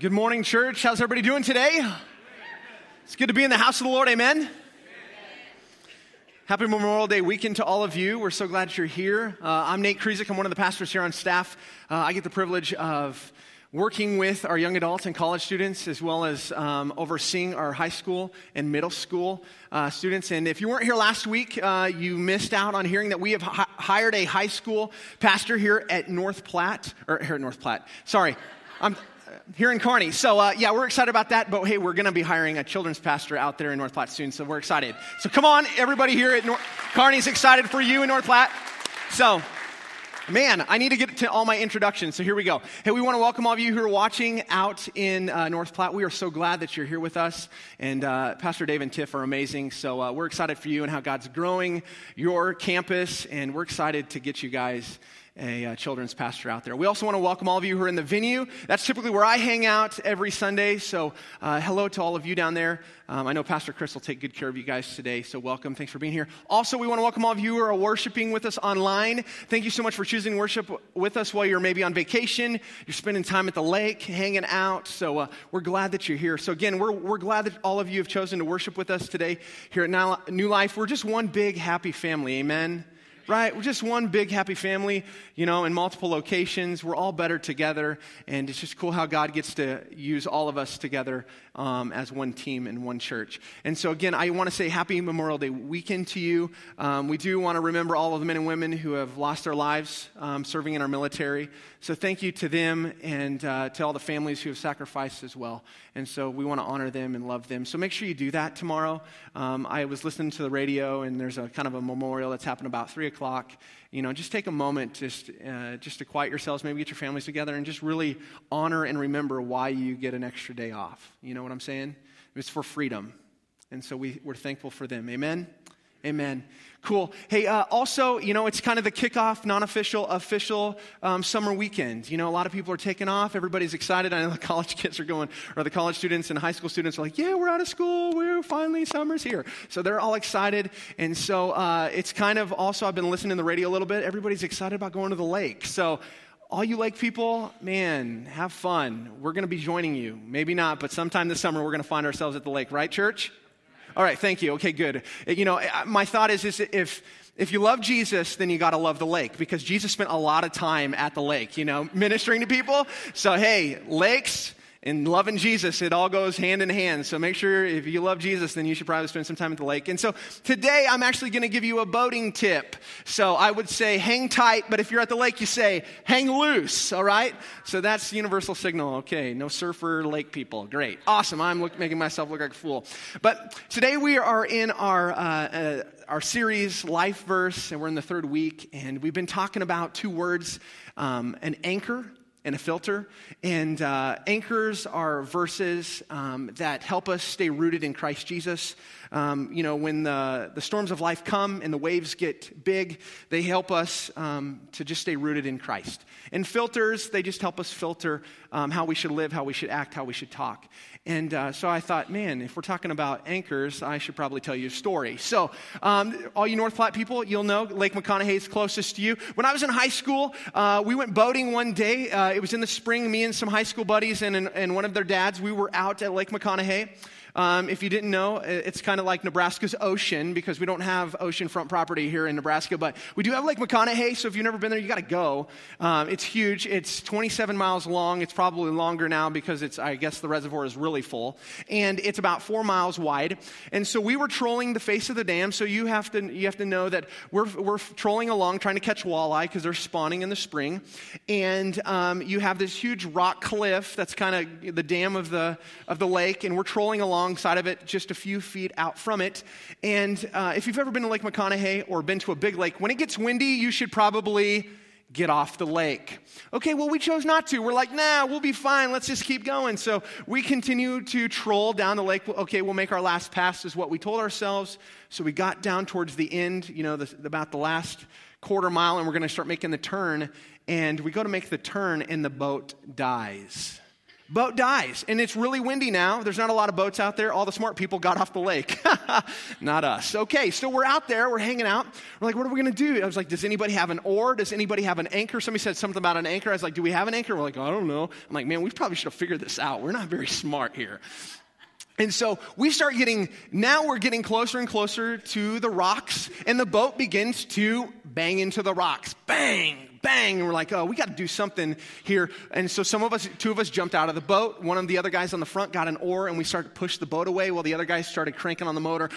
Good morning, church. How's everybody doing today? It's good to be in the house of the Lord. Amen. Amen. Happy Memorial Day weekend to all of you. We're so glad you're here. I'm Nate Kriesik. I'm one of the pastors here on staff. I get the privilege of working with our young adults and college students, as well as overseeing our high school and middle school students. And if you weren't here last week, you missed out on hearing that we have hired a high school pastor here at North Platte, or here at North Platte. Sorry, I'm here in Kearney. So yeah, we're excited about that. But hey, we're going to be hiring a children's pastor out there in North Platte soon. So we're excited. So come on, everybody here at Kearney's excited for you in North Platte. So. Man, I need to get to all my introductions, so here we go. Hey, we want to welcome all of you who are watching out in North Platte. We are so glad that you're here with us, and Pastor Dave and Tiff are amazing, so we're excited for you and how God's growing your campus, and we're excited to get you guys a children's pastor out there. We also want to welcome all of you who are in the venue. That's typically where I hang out every Sunday, so hello to all of you down there. I know Pastor Chris will take good care of you guys today, so welcome. Thanks for being here. Also, we want to welcome all of you who are worshiping with us online. Thank you so much for choosing worship with us while you're maybe on vacation. You're spending time at the lake, hanging out, so we're glad that you're here. So again, we're glad that all of you have chosen to worship with us today here at New Life. We're just one big happy family, amen? Right? We're just one big happy family, you know, in multiple locations. We're all better together, and it's just cool how God gets to use all of us together as one team and one church. And so again, I want to say happy Memorial Day weekend to you. We do want to remember all of the men and women who have lost their lives serving in our military. So thank you to them and to all the families who have sacrificed as well. And so we want to honor them and love them. So make sure you do that tomorrow. I was listening to the radio, and there's a kind of a memorial that's happened about 3 o'clock. You know, just take a moment just to quiet yourselves, maybe get your families together, and just really honor and remember why you get an extra day off. You know what I'm saying? It's for freedom. And so we're thankful for them. Amen? Amen. Cool. Hey, also, you know, it's kind of the kickoff, non-official, official summer weekend. You know, a lot of people are taking off. Everybody's excited. I know the college kids are going, or the college students and high school students are like, yeah, we're out of school. We're finally, summer's here. So they're all excited. And so it's kind of also, I've been listening to the radio a little bit. Everybody's excited about going to the lake. So all you lake people, man, have fun. We're going to be joining you. Maybe not, but sometime this summer we're going to find ourselves at the lake. Right, church? All right, thank you. Okay, good. You know, my thought is if you love Jesus, then you got to love the lake, because Jesus spent a lot of time at the lake, you know, ministering to people. So, hey, lakes and loving Jesus, it all goes hand in hand. So make sure if you love Jesus, then you should probably spend some time at the lake. And so today I'm actually going to give you a boating tip. So I would say hang tight, but if you're at the lake, you say hang loose, all right? So that's universal signal. Okay, no surfer lake people. Great. Awesome. I'm making myself look like a fool. But today we are in our series, Life Verse, and we're in the third week, and we've been talking about two words, an anchor and a filter. And anchors are verses that help us stay rooted in Christ Jesus. You know, when the storms of life come and the waves get big, they help us to just stay rooted in Christ. And filters, they just help us filter how we should live, how we should act, how we should talk. And so I thought, man, if we're talking about anchors, I should probably tell you a story. So all you North Platte people, you'll know Lake McConaughey is closest to you. When I was in high school, we went boating one day. It was in the spring. Me and some high school buddies and one of their dads, we were out at Lake McConaughey. If you didn't know, it's kind of like Nebraska's ocean, because we don't have oceanfront property here in Nebraska, but we do have Lake McConaughey, so if you've never been there, you got to go. It's huge. It's 27 miles long. It's probably longer now because it's, I guess the reservoir is really full, and it's about 4 miles wide. And so we were trolling the face of the dam, so you have to know that we're trolling along trying to catch walleye because they're spawning in the spring, and you have this huge rock cliff that's kind of the dam of the lake, and we're trolling along alongside of it, just a few feet out from it. And if you've ever been to Lake McConaughey or been to a big lake, when it gets windy, you should probably get off the lake. Okay, well, we chose not to. We're like, nah, we'll be fine. Let's just keep going. So we continue to troll down the lake. Okay, we'll make our last pass is what we told ourselves. So we got down towards the end, you know, about the last quarter mile, and we're going to start making the turn. And we go to make the turn, and the boat dies. boat dies, and it's really windy now. There's not a lot of boats out there. All the smart people got off the lake. Not us. Okay, so we're out there. We're hanging out. We're like, what are we going to do? I was like, does anybody have an oar? Does anybody have an anchor? Somebody said something about an anchor. I was like, do we have an anchor? We're like, I don't know. I'm like, man, we probably should have figured this out. We're not very smart here. And so we start getting, now we're getting closer and closer to the rocks, and the boat begins to bang into the rocks. Bang! Bang, and we're like, oh, we got to do something here. And so two of us jumped out of the boat. One of the other guys on the front got an oar, and we started to push the boat away while the other guys started cranking on the motor.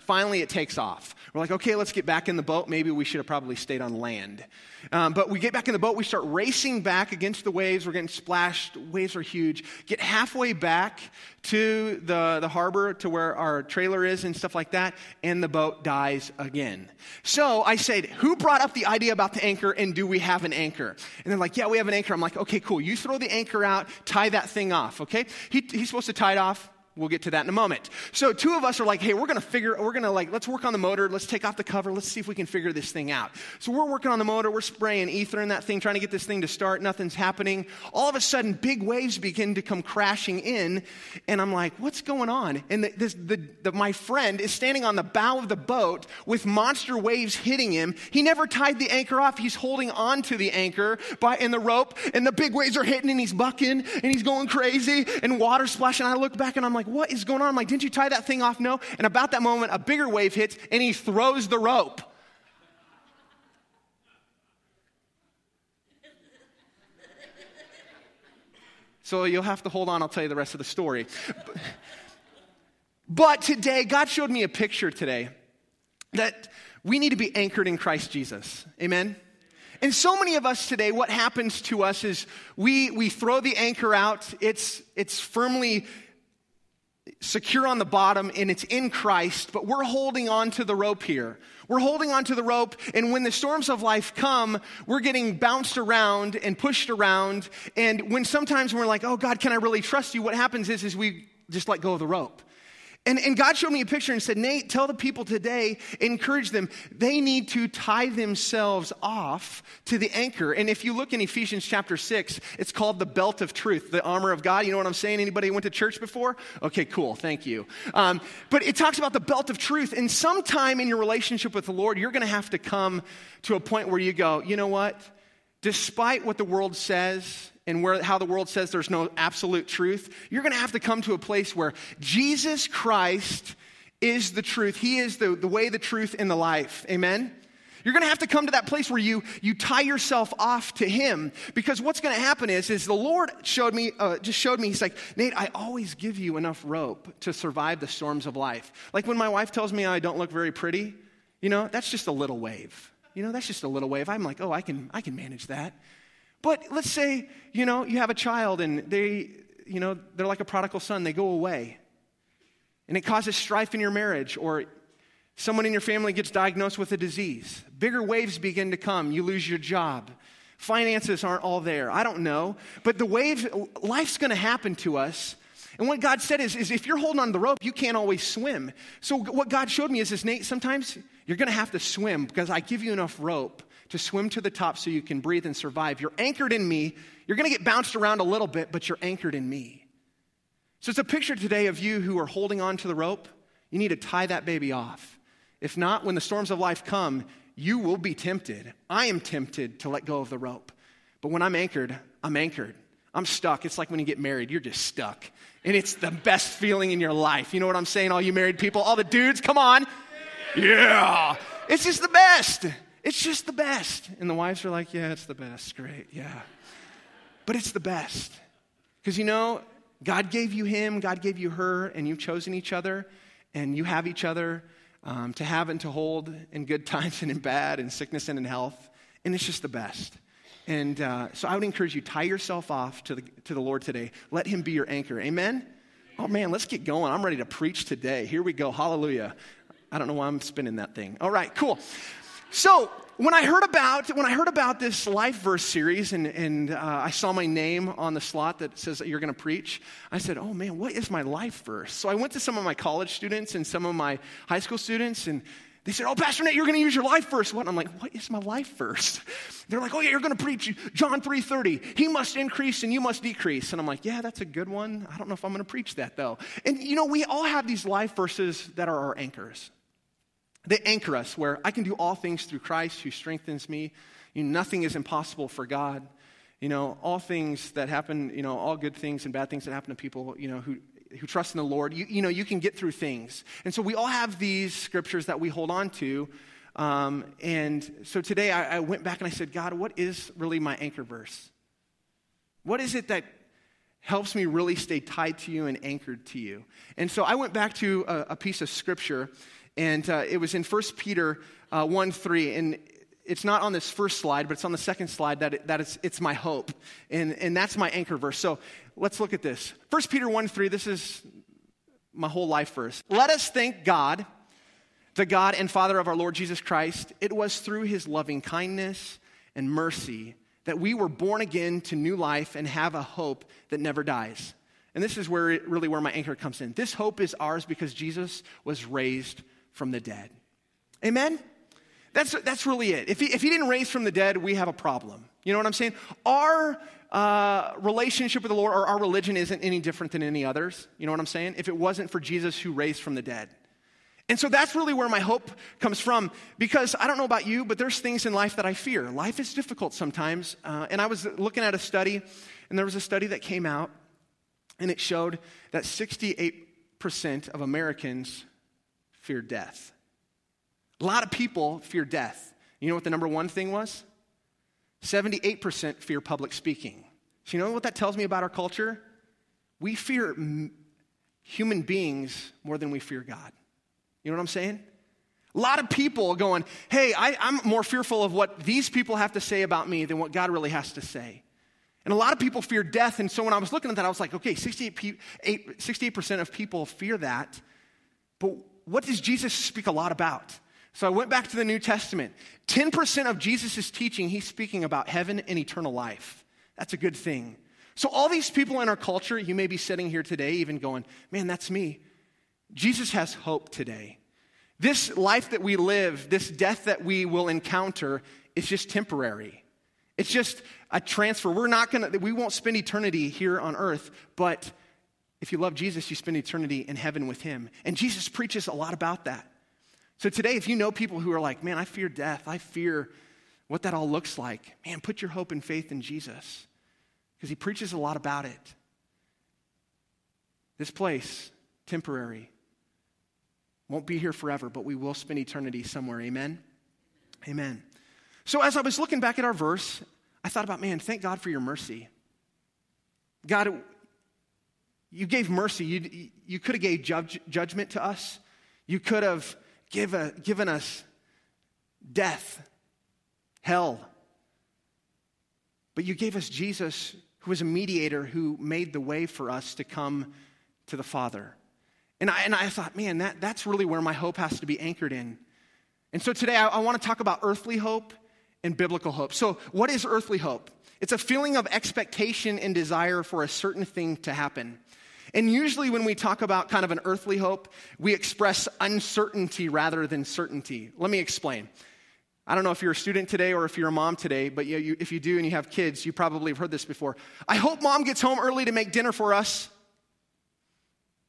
Finally, it takes off. We're like, okay, let's get back in the boat. Maybe we should have probably stayed on land. But we get back in the boat. We start racing back against the waves. We're getting splashed. Waves are huge. Get halfway back to the harbor, to where our trailer is and stuff like that, and the boat dies again. So I said, who brought up the idea about the anchor? And do we have an anchor? And they're like, yeah, we have an anchor. I'm like, okay, cool. You throw the anchor out, tie that thing off, okay? He's supposed to tie it off. We'll get to that in a moment. So two of us are like, hey, let's work on the motor. Let's take off the cover. Let's see if we can figure this thing out. So we're working on the motor. We're spraying ether in that thing, trying to get this thing to start. Nothing's happening. All of a sudden, big waves begin to come crashing in. And I'm like, what's going on? And my friend is standing on the bow of the boat with monster waves hitting him. He never tied the anchor off. He's holding on to the anchor and the rope. And the big waves are hitting, and he's bucking, and he's going crazy, and water splashing. I look back, and I'm like, what is going on? I'm like, didn't you tie that thing off? No. And about that moment, a bigger wave hits, and he throws the rope. So you'll have to hold on. I'll tell you the rest of the story. But today, God showed me a picture today that we need to be anchored in Christ Jesus. Amen? And so many of us today, what happens to us is we throw the anchor out. It's firmly secure on the bottom, and it's in Christ, but we're holding on to the rope here. We're holding on to the rope, and when the storms of life come, we're getting bounced around and pushed around, and when sometimes we're like, oh, God, can I really trust you? What happens is we just let go of the rope. And God showed me a picture and said, Nate, tell the people today, encourage them, they need to tie themselves off to the anchor. And if you look in Ephesians chapter 6, it's called the belt of truth, the armor of God. You know what I'm saying? Anybody went to church before? Okay, cool. Thank you. But it talks about the belt of truth. And sometime in your relationship with the Lord, you're going to have to come to a point where you go, you know what? Despite what the world says, and how the world says there's no absolute truth, you're going to have to come to a place where Jesus Christ is the truth. He is the way, the truth, and the life. Amen? You're going to have to come to that place where you tie yourself off to him, because what's going to happen is the Lord showed me, he's like, Nate, I always give you enough rope to survive the storms of life. Like when my wife tells me I don't look very pretty, that's just a little wave. That's just a little wave. I'm like, oh, I can manage that. But let's say, you have a child and they're like a prodigal son. They go away. And it causes strife in your marriage, or someone in your family gets diagnosed with a disease. Bigger waves begin to come. You lose your job. Finances aren't all there. I don't know. But life's going to happen to us. And what God said is if you're holding on to the rope, you can't always swim. So what God showed me is, Nate, sometimes you're going to have to swim, because I give you enough rope to swim to the top so you can breathe and survive. You're anchored in me. You're going to get bounced around a little bit, but you're anchored in me. So it's a picture today of you who are holding on to the rope. You need to tie that baby off. If not, when the storms of life come, you will be tempted. I am tempted to let go of the rope. But when I'm anchored, I'm anchored. I'm stuck. It's like when you get married, you're just stuck. And it's the best feeling in your life. You know what I'm saying, all you married people? All the dudes, come on. Yeah. It's just the best. It's just the best. And the wives are like, yeah, it's the best. Great, yeah. But it's the best. Because, God gave you him, God gave you her, and you've chosen each other, and you have each other to have and to hold in good times and in bad, in sickness and in health. And it's just the best. And so I would encourage you, tie yourself off to the Lord today. Let him be your anchor. Amen? Oh, man, let's get going. I'm ready to preach today. Here we go. Hallelujah. I don't know why I'm spinning that thing. All right, cool. So when I heard about this life verse series and I saw my name on the slot that says that you're going to preach, I said, oh, man, what is my life verse? So I went to some of my college students and some of my high school students, and They said, oh, Pastor Nate, you're going to use your life verse. What? And I'm like, what is my life verse? They're like, oh, yeah, you're going to preach John 3:30. He must increase and you must decrease. And I'm like, yeah, that's a good one. I don't know if I'm going to preach that, though. And, you know, we all have these life verses that are our anchors. They anchor us where I can do all things through Christ who strengthens me. You know, nothing is impossible for God. You know, all things that happen, you know, all good things and bad things that happen to people, you know, who trust in the Lord, you know, you can get through things. And so we all have these scriptures that we hold on to. And so today I went back and I said, God, what is really my anchor verse? What is it that helps me really stay tied to you and anchored to you? And so I went back to a piece of scripture, and it was in 1 Peter 1:3. And it's not on this first slide, but it's on the second slide that it's my hope. And that's my anchor verse. So let's look at this. 1 Peter 1:3, this is my whole life verse. Let us thank God, the God and Father of our Lord Jesus Christ. It was through his loving kindness and mercy that we were born again to new life and have a hope that never dies. And this is where my anchor comes in. This hope is ours because Jesus was raised from the dead. Amen? That's really it. If he didn't raise from the dead, we have a problem. You know what I'm saying? Our relationship with the Lord or our religion isn't any different than any others. You know what I'm saying? If it wasn't for Jesus who raised from the dead. And so that's really where my hope comes from, because I don't know about you, but there's things in life that I fear. Life is difficult sometimes. And I was looking at a study, and there was a study that came out, and it showed that 68% of Americans fear death. A lot of people fear death. You know what the number one thing was? 78% fear public speaking. So you know what that tells me about our culture? We fear human beings more than we fear God. You know what I'm saying? A lot of people going, hey, I'm more fearful of what these people have to say about me than what God really has to say. And a lot of people fear death. And so when I was looking at that, I was like, okay, 68% of people fear that. But what does Jesus speak a lot about? So I went back to the New Testament. 10% of Jesus' teaching, he's speaking about heaven and eternal life. That's a good thing. So all these people in our culture, you may be sitting here today even going, man, that's me. Jesus has hope today. This life that we live, this death that we will encounter, it's just temporary. It's just a transfer. We won't spend eternity here on earth, but if you love Jesus, you spend eternity in heaven with him. And Jesus preaches a lot about that. So today, if you know people who are like, man, I fear death, I fear what that all looks like, man, put your hope and faith in Jesus, because he preaches a lot about it. This place, temporary, won't be here forever, but we will spend eternity somewhere, amen? Amen. So as I was looking back at our verse, I thought about, man, thank God for your mercy. God, you gave mercy. You could have gave judgment to us. You could have given us death, hell. But you gave us Jesus, who was a mediator, who made the way for us to come to the Father. And I thought, man, that's really where my hope has to be anchored in. And so today I want to talk about earthly hope and biblical hope. So what is earthly hope? It's a feeling of expectation and desire for a certain thing to happen. And usually when we talk about kind of an earthly hope, we express uncertainty rather than certainty. Let me explain. I don't know if you're a student today or if you're a mom today, but if you do and you have kids, you probably have heard this before. I hope mom gets home early to make dinner for us.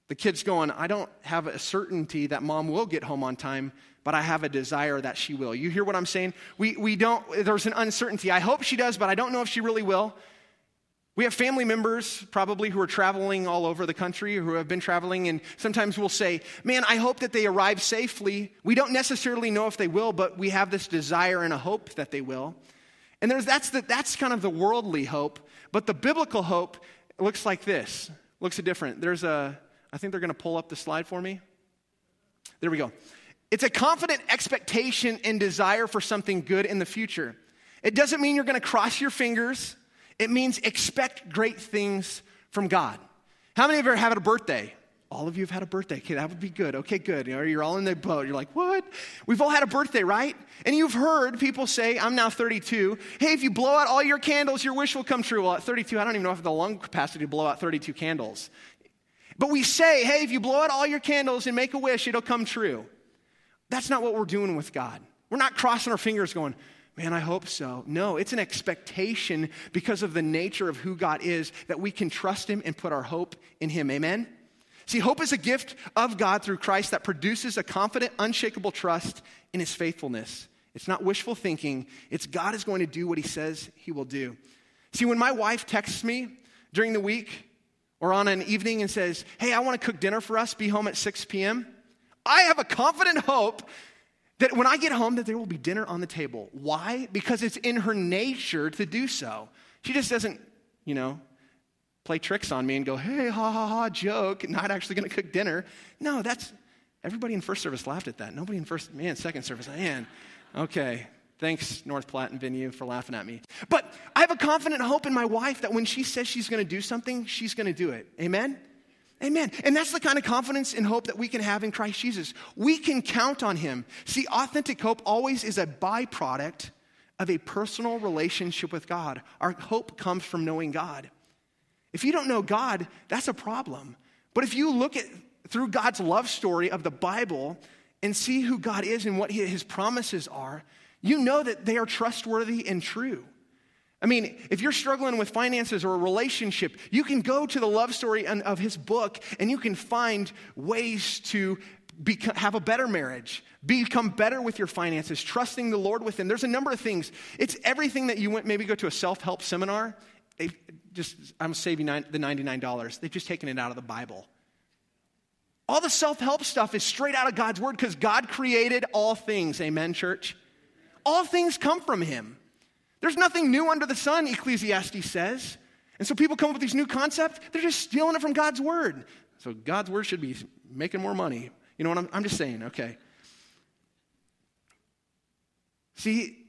The kid's going, I don't have a certainty that mom will get home on time, but I have a desire that she will. You hear what I'm saying? We don't, there's an uncertainty. I hope she does, but I don't know if she really will. We have family members probably who are traveling all over the country, who have been traveling, and sometimes we'll say, man, I hope that they arrive safely. We don't necessarily know if they will, but we have this desire and a hope that they will. And that's kind of the worldly hope, but the biblical hope looks like this. Looks different. I think they're going to pull up the slide for me. There we go. It's a confident expectation and desire for something good in the future. It doesn't mean you're going to cross your fingers. It means expect great things from God. How many of you ever had a birthday? All of you have had a birthday. Okay, that would be good. Okay, good. You know, you're all in the boat. You're like, what? We've all had a birthday, right? And you've heard people say, I'm now 32. Hey, if you blow out all your candles, your wish will come true. Well, at 32, I don't even know if I have the lung capacity to blow out 32 candles. But we say, hey, if you blow out all your candles and make a wish, it'll come true. That's not what we're doing with God. We're not crossing our fingers going, man, I hope so. No, it's an expectation because of the nature of who God is that we can trust him and put our hope in him. Amen? See, hope is a gift of God through Christ that produces a confident, unshakable trust in his faithfulness. It's not wishful thinking. It's God is going to do what he says he will do. See, when my wife texts me during the week or on an evening and says, hey, I want to cook dinner for us, be home at 6 p.m., I have a confident hope that when I get home that there will be dinner on the table. Why? Because it's in her nature to do so. She just doesn't, play tricks on me and go, hey, ha, ha, ha, joke, not actually going to cook dinner. No, that's, everybody in first service laughed at that. Nobody in second service, man. Okay, thanks, North Platte and Venue, for laughing at me. But I have a confident hope in my wife that when she says she's going to do something, she's going to do it. Amen? Amen. And that's the kind of confidence and hope that we can have in Christ Jesus. We can count on him. See, authentic hope always is a byproduct of a personal relationship with God. Our hope comes from knowing God. If you don't know God, that's a problem. But if you look at through God's love story of the Bible and see who God is and what his promises are, you know that they are trustworthy and true. I mean, if you're struggling with finances or a relationship, you can go to the love story of his book and you can find ways to have a better marriage, become better with your finances, trusting the Lord with them. There's a number of things. It's everything that you went, maybe go to a self-help seminar. I'm saving the $99. They've just taken it out of the Bible. All the self-help stuff is straight out of God's word because God created all things. Amen, church? All things come from him. There's nothing new under the sun, Ecclesiastes says. And so people come up with these new concepts. They're just stealing it from God's word. So God's word should be making more money. You know what I'm just saying, okay. See,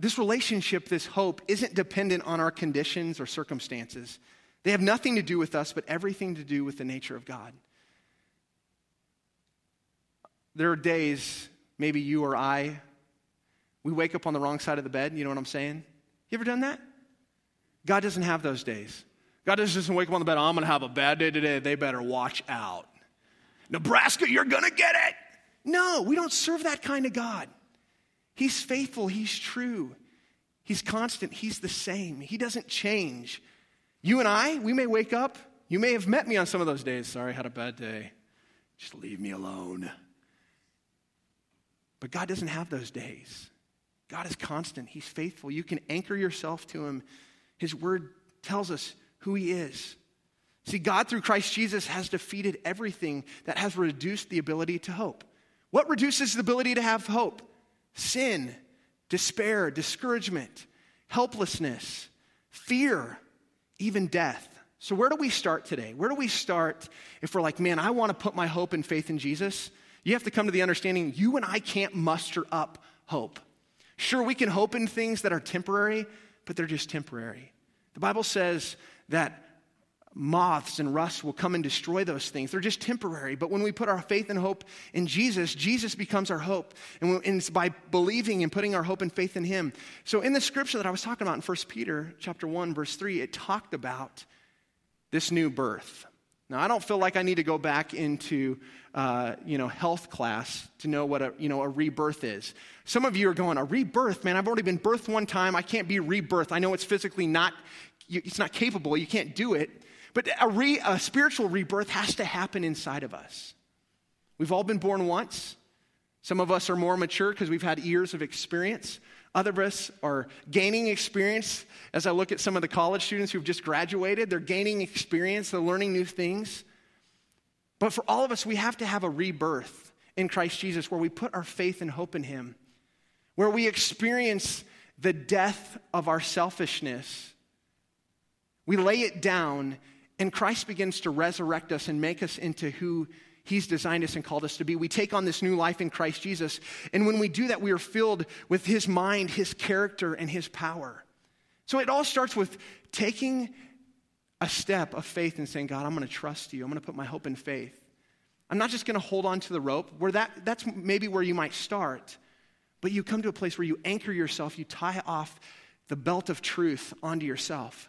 this relationship, this hope, isn't dependent on our conditions or circumstances. They have nothing to do with us, but everything to do with the nature of God. There are days, maybe you or I, we wake up on the wrong side of the bed. You know what I'm saying? You ever done that? God doesn't have those days. God doesn't wake up on the bed. I'm going to have a bad day today. They better watch out. Nebraska, you're going to get it. No, we don't serve that kind of God. He's faithful. He's true. He's constant. He's the same. He doesn't change. You and I, we may wake up. You may have met me on some of those days. Sorry, I had a bad day. Just leave me alone. But God doesn't have those days. God is constant. He's faithful. You can anchor yourself to him. His word tells us who he is. See, God through Christ Jesus has defeated everything that has reduced the ability to hope. What reduces the ability to have hope? Sin, despair, discouragement, helplessness, fear, even death. So where do we start today? Where do we start if we're like, man, I want to put my hope and faith in Jesus? You have to come to the understanding you and I can't muster up hope. Sure, we can hope in things that are temporary, but they're just temporary. The Bible says that moths and rust will come and destroy those things. They're just temporary. But when we put our faith and hope in Jesus, Jesus becomes our hope. And it's by believing and putting our hope and faith in him. So in the scripture that I was talking about in 1 Peter chapter 1, verse 3, it talked about this new birth. Now, I don't feel like I need to go back into, health class to know what a rebirth is. Some of you are going, a rebirth, man, I've already been birthed one time. I can't be rebirthed. I know it's physically not, it's not capable. You can't do it. But a spiritual rebirth has to happen inside of us. We've all been born once. Some of us are more mature because we've had years of experience. Other of us are gaining experience. As I look at some of the college students who've just graduated, they're gaining experience, they're learning new things. But for all of us, we have to have a rebirth in Christ Jesus where we put our faith and hope in him, where we experience the death of our selfishness. We lay it down, and Christ begins to resurrect us and make us into who he's designed us and called us to be. We take on this new life in Christ Jesus. And when we do that, we are filled with his mind, his character, and his power. So it all starts with taking a step of faith and saying, God, I'm going to trust you. I'm going to put my hope in faith. I'm not just going to hold on to the rope. That's maybe where you might start. But you come to a place where you anchor yourself. You tie off the belt of truth onto yourself.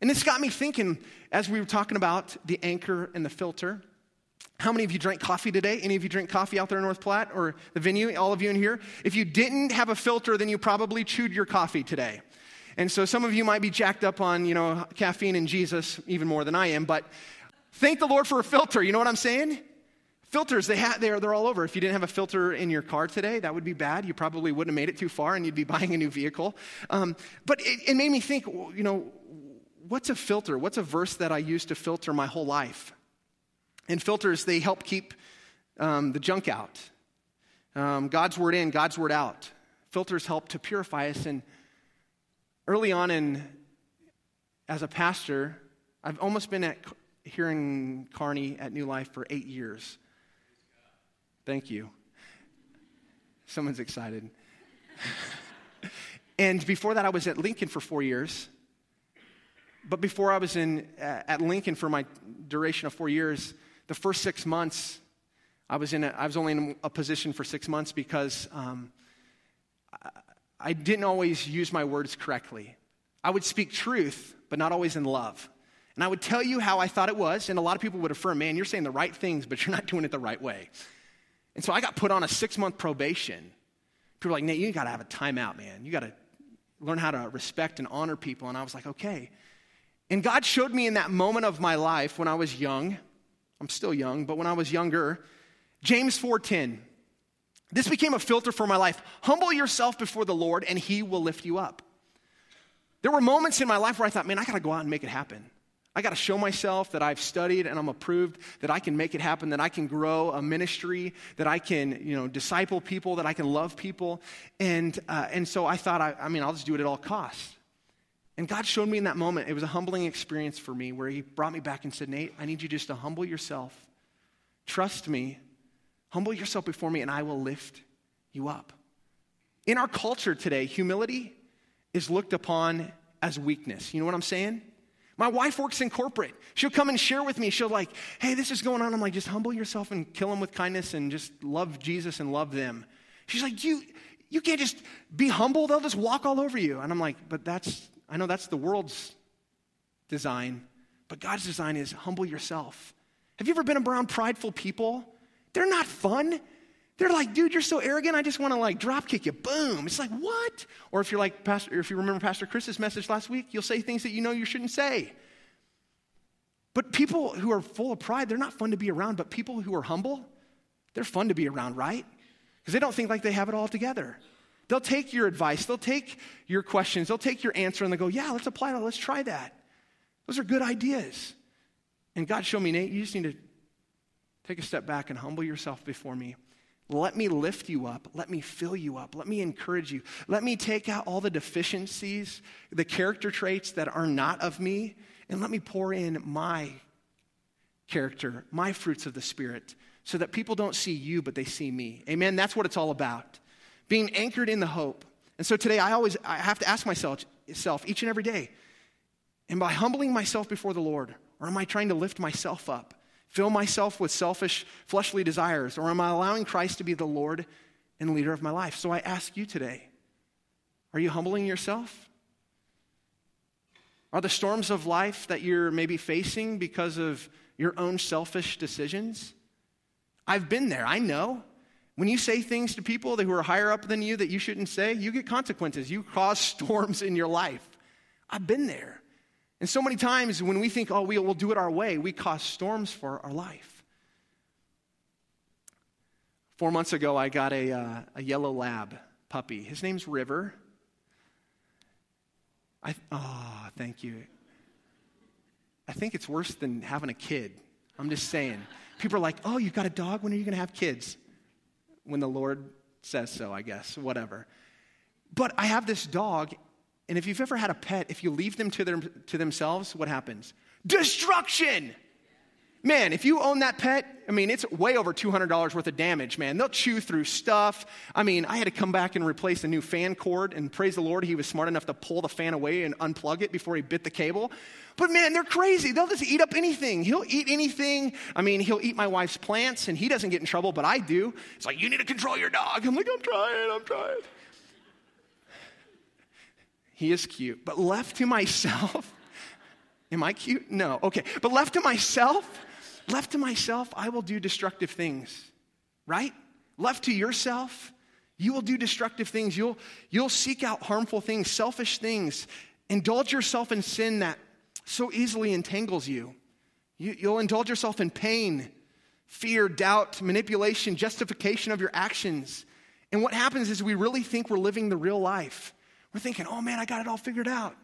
And this got me thinking as we were talking about the anchor and the filter. How many of you drank coffee today? Any of you drink coffee out there in North Platte or the venue? All of you in here? If you didn't have a filter, then you probably chewed your coffee today. And so some of you might be jacked up on, caffeine and Jesus even more than I am, but thank the Lord for a filter. You know what I'm saying? Filters, they're all over. If you didn't have a filter in your car today, that would be bad. You probably wouldn't have made it too far and you'd be buying a new vehicle. But it made me think, what's a filter? What's a verse that I use to filter my whole life? And filters, they help keep the junk out. God's word in, God's word out. Filters help to purify us. And early on as a pastor, I've almost been here in Kearney at New Life for 8 years. Thank you. Someone's excited. And before that, I was at Lincoln for 4 years. But before I was at Lincoln for my duration of 4 years, the first 6 months, I was only in a position for 6 months because I didn't always use my words correctly. I would speak truth, but not always in love. And I would tell you how I thought it was, and a lot of people would affirm, man, you're saying the right things, but you're not doing it the right way. And so I got put on a 6-month probation. People were like, Nate, you got to have a timeout, man. You got to learn how to respect and honor people. And I was like, okay. And God showed me in that moment of my life when I was young, I'm still young, but when I was younger, James 4:10. This became a filter for my life. Humble yourself before the Lord and he will lift you up. There were moments in my life where I thought, man, I got to go out and make it happen. I got to show myself that I've studied and I'm approved, that I can make it happen, that I can grow a ministry, that I can, disciple people, that I can love people. And so I thought, I'll just do it at all costs. And God showed me in that moment, it was a humbling experience for me where he brought me back and said, Nate, I need you just to humble yourself. Trust me. Humble yourself before me and I will lift you up. In our culture today, humility is looked upon as weakness. You know what I'm saying? My wife works in corporate. She'll come and share with me. She'll like, hey, this is going on. I'm like, just humble yourself and kill them with kindness and just love Jesus and love them. She's like, you can't just be humble. They'll just walk all over you. And I'm like, but I know that's the world's design, but God's design is humble yourself. Have you ever been around prideful people? They're not fun. They're like, dude, you're so arrogant. I just want to drop kick you. Boom. It's like, what? Or if you're like Pastor, or if you remember Pastor Chris's message last week, you'll say things that you shouldn't say. But people who are full of pride, they're not fun to be around, but people who are humble, they're fun to be around, right? Because they don't think like they have it all together. They'll take your advice. They'll take your questions. They'll take your answer and they'll go, yeah, let's apply that. Let's try that. Those are good ideas. And God showed me, Nate, you just need to take a step back and humble yourself before me. Let me lift you up. Let me fill you up. Let me encourage you. Let me take out all the deficiencies, the character traits that are not of me, and let me pour in my character, my fruits of the Spirit, so that people don't see you, but they see me. Amen? That's what it's all about. Being anchored in the hope. And so today I have to ask myself each and every day, am I humbling myself before the Lord? Or am I trying to lift myself up, fill myself with selfish, fleshly desires? Or am I allowing Christ to be the Lord and leader of my life? So I ask you today, are you humbling yourself? Are the storms of life that you're maybe facing because of your own selfish decisions? I've been there, I know. When you say things to people who are higher up than you that you shouldn't say, you get consequences. You cause storms in your life. I've been there. And so many times when we think, we'll do it our way, we cause storms for our life. 4 months ago, I got a yellow lab puppy. His name's River. Thank you. I think it's worse than having a kid. I'm just saying. People are like, you've got a dog? When are you going to have kids? When the Lord says so, I guess, whatever. But I have this dog, and if you've ever had a pet, if you leave them to themselves, what happens? Destruction! Man, if you own that pet, it's way over $200 worth of damage, man. They'll chew through stuff. I had to come back and replace a new fan cord, and praise the Lord, he was smart enough to pull the fan away and unplug it before he bit the cable. But man, they're crazy. They'll just eat up anything. He'll eat anything. He'll eat my wife's plants, and he doesn't get in trouble, but I do. It's like, you need to control your dog. I'm like, I'm trying. He is cute, but left to myself, am I cute? No, okay. But left to myself, Left to myself, I will do destructive things, right? Left to yourself, you will do destructive things. You'll seek out harmful things, selfish things. Indulge yourself in sin that so easily entangles you. You'll indulge yourself in pain, fear, doubt, manipulation, justification of your actions. And what happens is we really think we're living the real life. We're thinking, oh man, I got it all figured out.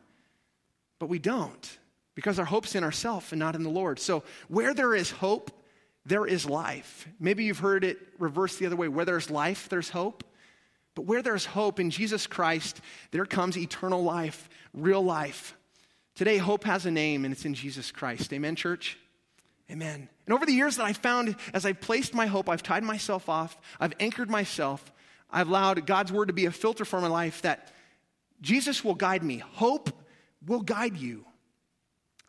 But we don't, because our hope's in ourselves and not in the Lord. So where there is hope, there is life. Maybe you've heard it reversed the other way. Where there's life, there's hope. But where there's hope in Jesus Christ, there comes eternal life, real life. Today, hope has a name, and it's in Jesus Christ. Amen, church? Amen. And over the years that I found, as I've placed my hope, I've tied myself off, I've anchored myself, I've allowed God's word to be a filter for my life, that Jesus will guide me. Hope will guide you.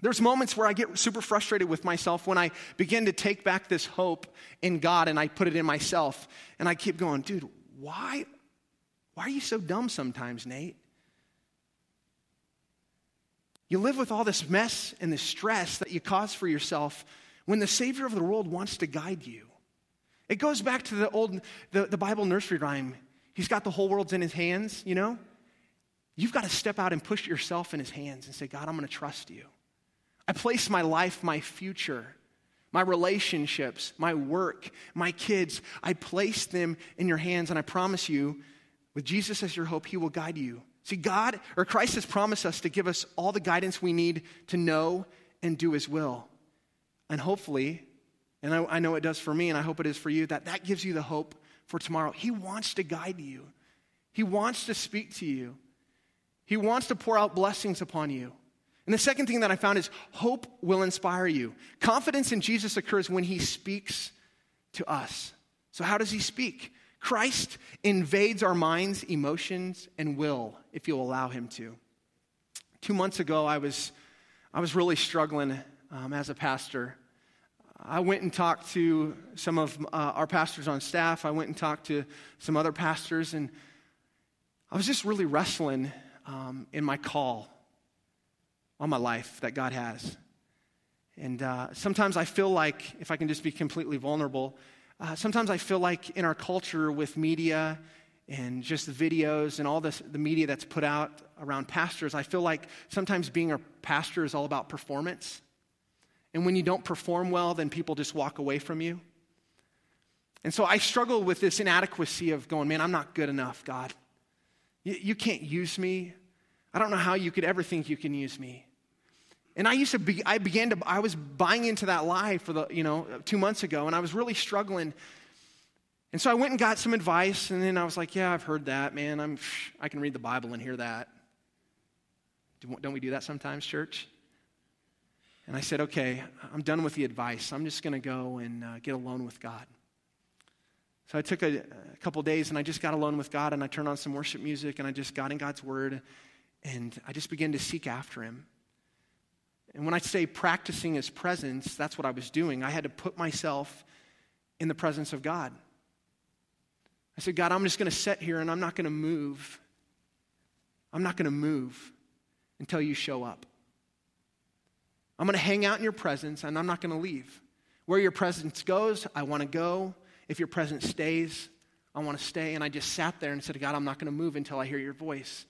There's moments where I get super frustrated with myself when I begin to take back this hope in God and I put it in myself. And I keep going, dude, why are you so dumb sometimes, Nate? You live with all this mess and this stress that you cause for yourself when the Savior of the world wants to guide you. It goes back to the Bible nursery rhyme. He's got the whole world in his hands, you know? You've got to step out and push yourself in his hands and say, God, I'm going to trust you. I place my life, my future, my relationships, my work, my kids, I place them in your hands, and I promise you, with Jesus as your hope, he will guide you. See, God, or Christ has promised us to give us all the guidance we need to know and do his will. And hopefully, and I know it does for me, and I hope it is for you, that gives you the hope for tomorrow. He wants to guide you. He wants to speak to you. He wants to pour out blessings upon you. And the second thing that I found is hope will inspire you. Confidence in Jesus occurs when he speaks to us. So how does he speak? Christ invades our minds, emotions, and will, if you'll allow him to. 2 months ago, I was really struggling as a pastor. I went and talked to some of our pastors on staff. I went and talked to some other pastors, and I was just really wrestling in my call on my life that God has. And sometimes I feel like, if I can just be completely vulnerable, sometimes I feel like in our culture with media and just the videos and all this, the media that's put out around pastors, I feel like sometimes being a pastor is all about performance. And when you don't perform well, then people just walk away from you. And so I struggle with this inadequacy of going, man, I'm not good enough, God. You can't use me. I don't know how you could ever think you can use me. And I was buying into that lie 2 months ago, and I was really struggling. And so I went and got some advice, and then I was like, yeah, I've heard that, man. I can read the Bible and hear that. Don't we do that sometimes, church? And I said, okay, I'm done with the advice. I'm just going to go and get alone with God. So I took a couple days, and I just got alone with God, and I turned on some worship music, and I just got in God's word, and I just began to seek after him. And when I say practicing his presence, that's what I was doing. I had to put myself in the presence of God. I said, God, I'm just going to sit here and I'm not going to move. I'm not going to move until you show up. I'm going to hang out in your presence and I'm not going to leave. Where your presence goes, I want to go. If your presence stays, I want to stay. And I just sat there and said, God, I'm not going to move until I hear your voice.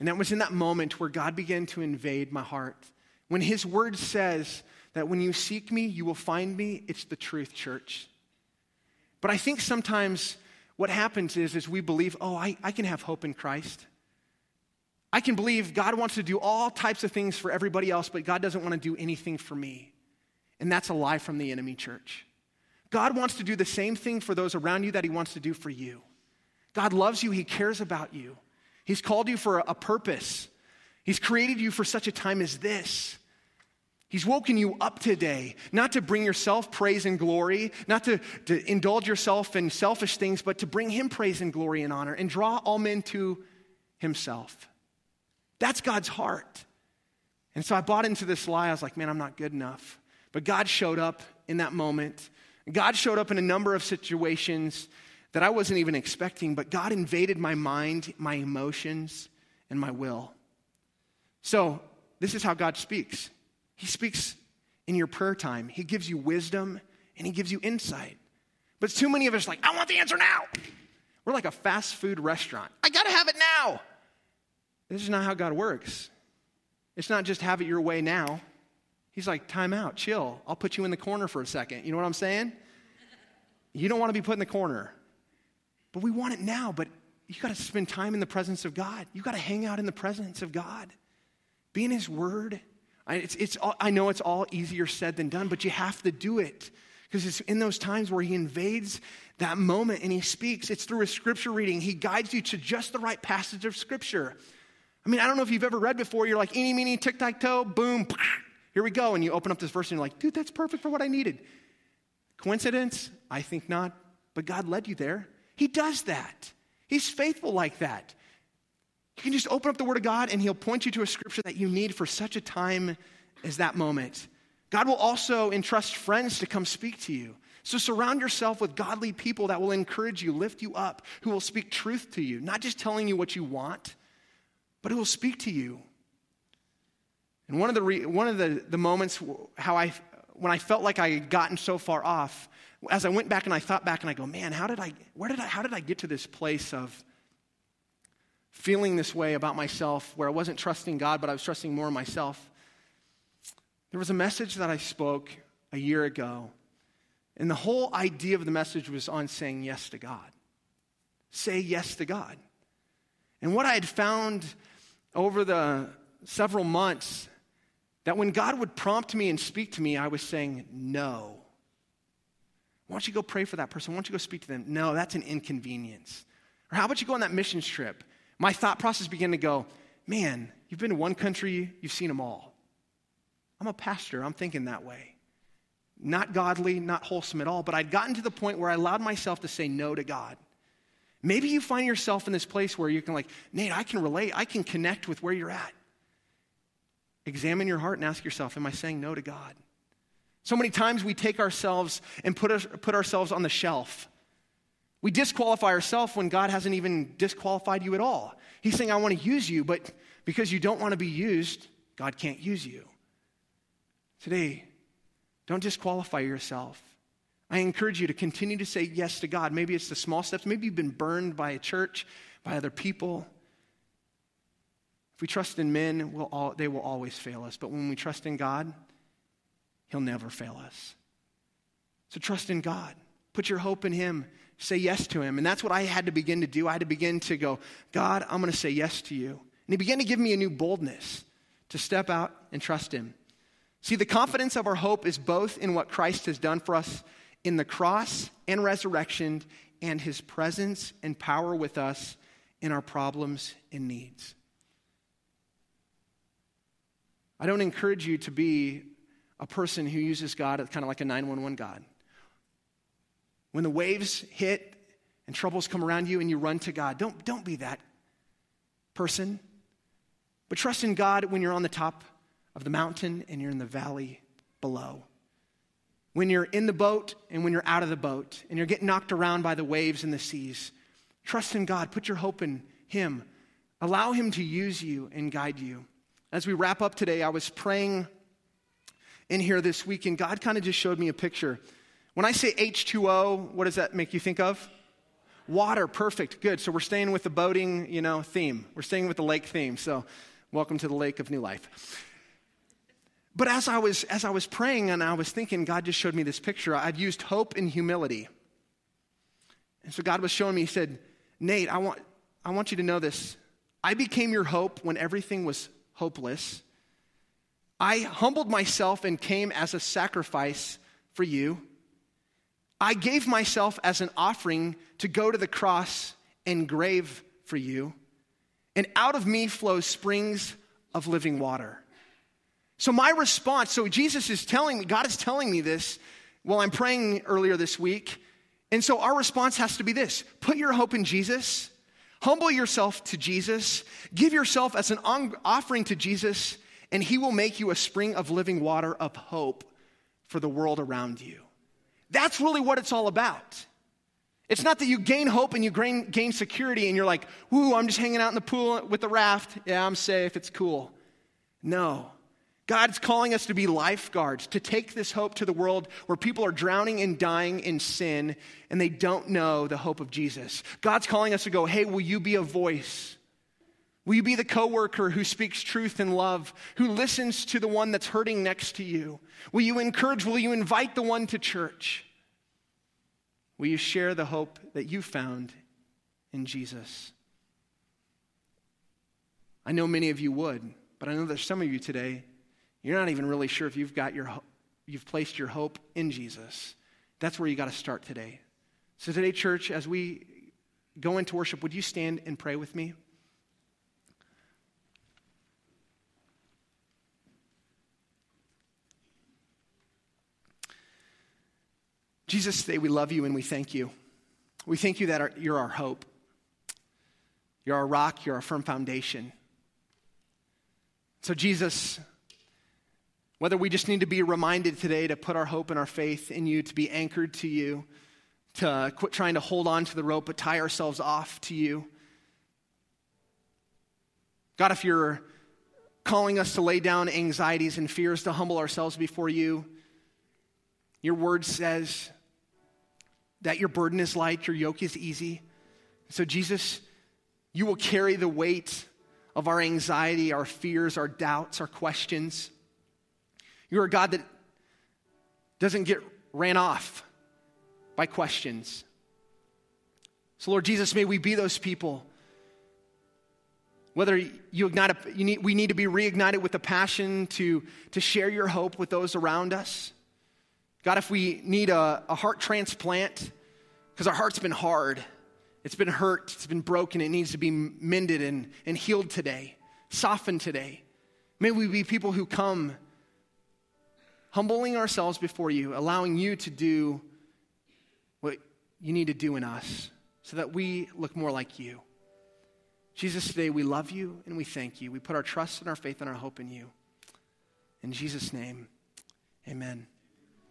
And that was in that moment where God began to invade my heart. When his word says that when you seek me, you will find me, it's the truth, church. But I think sometimes what happens is we believe, I can have hope in Christ. I can believe God wants to do all types of things for everybody else, but God doesn't want to do anything for me. And that's a lie from the enemy, church. God wants to do the same thing for those around you that he wants to do for you. God loves you. He cares about you. He's called you for a purpose. He's created you for such a time as this. He's woken you up today, not to bring yourself praise and glory, not to indulge yourself in selfish things, but to bring him praise and glory and honor and draw all men to himself. That's God's heart. And so I bought into this lie. I was like, man, I'm not good enough. But God showed up in that moment. God showed up in a number of situations that I wasn't even expecting, but God invaded my mind, my emotions, and my will. So this is how God speaks. He speaks in your prayer time. He gives you wisdom and he gives you insight. But too many of us are like, I want the answer now. We're like a fast food restaurant. I got to have it now. This is not how God works. It's not just have it your way now. He's like, time out, chill. I'll put you in the corner for a second. You know what I'm saying? You don't want to be put in the corner. But we want it now. But you got to spend time in the presence of God. You got to hang out in the presence of God. Be in his word. I know it's all easier said than done, but you have to do it. Because it's in those times where he invades that moment and he speaks. It's through his scripture reading. He guides you to just the right passage of scripture. I mean, I don't know if you've ever read before. You're like, eeny, meeny, tic-tac-toe, boom, here we go. And you open up this verse and you're like, dude, that's perfect for what I needed. Coincidence? I think not. But God led you there. He does that. He's faithful like that. You can just open up the word of God and he'll point you to a scripture that you need for such a time as that moment. God will also entrust friends to come speak to you. So surround yourself with godly people that will encourage you, lift you up, who will speak truth to you, not just telling you what you want, but who will speak to you. And one of the moments when I felt like I had gotten so far off, as I went back and I thought back and I go, man, how did I get to this place of feeling this way about myself, where I wasn't trusting God, but I was trusting more myself? There was a message that I spoke a year ago, and the whole idea of the message was on saying yes to God. Say yes to God. And what I had found over the several months, that when God would prompt me and speak to me, I was saying no. Why don't you go pray for that person? Why don't you go speak to them? No, that's an inconvenience. Or how about you go on that missions trip? My thought process began to go, man, you've been to one country, you've seen them all. I'm a pastor. I'm thinking that way. Not godly, not wholesome at all, but I'd gotten to the point where I allowed myself to say no to God. Maybe you find yourself in this place where you can like, Nate, I can relate. I can connect with where you're at. Examine your heart and ask yourself, am I saying no to God? So many times we take ourselves and put ourselves on the shelf. We disqualify ourselves when God hasn't even disqualified you at all. He's saying, I want to use you, but because you don't want to be used, God can't use you. Today, don't disqualify yourself. I encourage you to continue to say yes to God. Maybe it's the small steps. Maybe you've been burned by a church, by other people. If we trust in men, they will always fail us. But when we trust in God, he'll never fail us. So trust in God. Put your hope in him. Say yes to him. And that's what I had to begin to do. I had to begin to go, God, I'm going to say yes to you. And he began to give me a new boldness to step out and trust him. See, the confidence of our hope is both in what Christ has done for us in the cross and resurrection, and his presence and power with us in our problems and needs. I don't encourage you to be a person who uses God as kind of like a 911 God. When the waves hit and troubles come around you and you run to God, don't be that person. But trust in God when you're on the top of the mountain and you're in the valley below. When you're in the boat and when you're out of the boat and you're getting knocked around by the waves and the seas, trust in God. Put your hope in him. Allow him to use you and guide you. As we wrap up today, I was praying in here this week and God kind of just showed me a picture. When I say H2O, what does that make you think of? Water, perfect, good. So we're staying with the boating, theme. We're staying with the lake theme. So welcome to the lake of New Life. But as I was praying and I was thinking, God just showed me this picture. I've used hope and humility. And so God was showing me, he said, Nate, I want you to know this. I became your hope when everything was hopeless. I humbled myself and came as a sacrifice for you. I gave myself as an offering to go to the cross and grave for you. And out of me flows springs of living water. So my response, God is telling me this while I'm praying earlier this week. And so our response has to be this. Put your hope in Jesus. Humble yourself to Jesus. Give yourself as an offering to Jesus. And he will make you a spring of living water of hope for the world around you. That's really what it's all about. It's not that you gain hope and you gain security and you're like, woo, I'm just hanging out in the pool with the raft. Yeah, I'm safe. It's cool. No. God's calling us to be lifeguards, to take this hope to the world where people are drowning and dying in sin and they don't know the hope of Jesus. God's calling us to go, hey, will you be a voice? Will you be the coworker who speaks truth and love, who listens to the one that's hurting next to you? Will you encourage? Will you invite the one to church? Will you share the hope that you found in Jesus? I know many of you would, but I know there's some of you today, you're not even really sure if you've placed your hope in Jesus. That's where you got to start today. So today, church, as we go into worship, would you stand and pray with me? Jesus, today we love you and we thank you. We thank you that you're our hope. You're our rock. You're our firm foundation. So Jesus, whether we just need to be reminded today to put our hope and our faith in you, to be anchored to you, to quit trying to hold on to the rope but tie ourselves off to you. God, if you're calling us to lay down anxieties and fears, to humble ourselves before you, your word says that your burden is light, your yoke is easy. So Jesus, you will carry the weight of our anxiety, our fears, our doubts, our questions. You are a God that doesn't get ran off by questions. So Lord Jesus, may we be those people. Whether you ignite, we need to be reignited with the passion to share your hope with those around us. God, if we need a heart transplant, because our heart's been hard, it's been hurt, it's been broken, it needs to be mended and healed today, softened today. May we be people who come humbling ourselves before you, allowing you to do what you need to do in us so that we look more like you. Jesus, today we love you and we thank you. We put our trust and our faith and our hope in you. In Jesus' name, amen.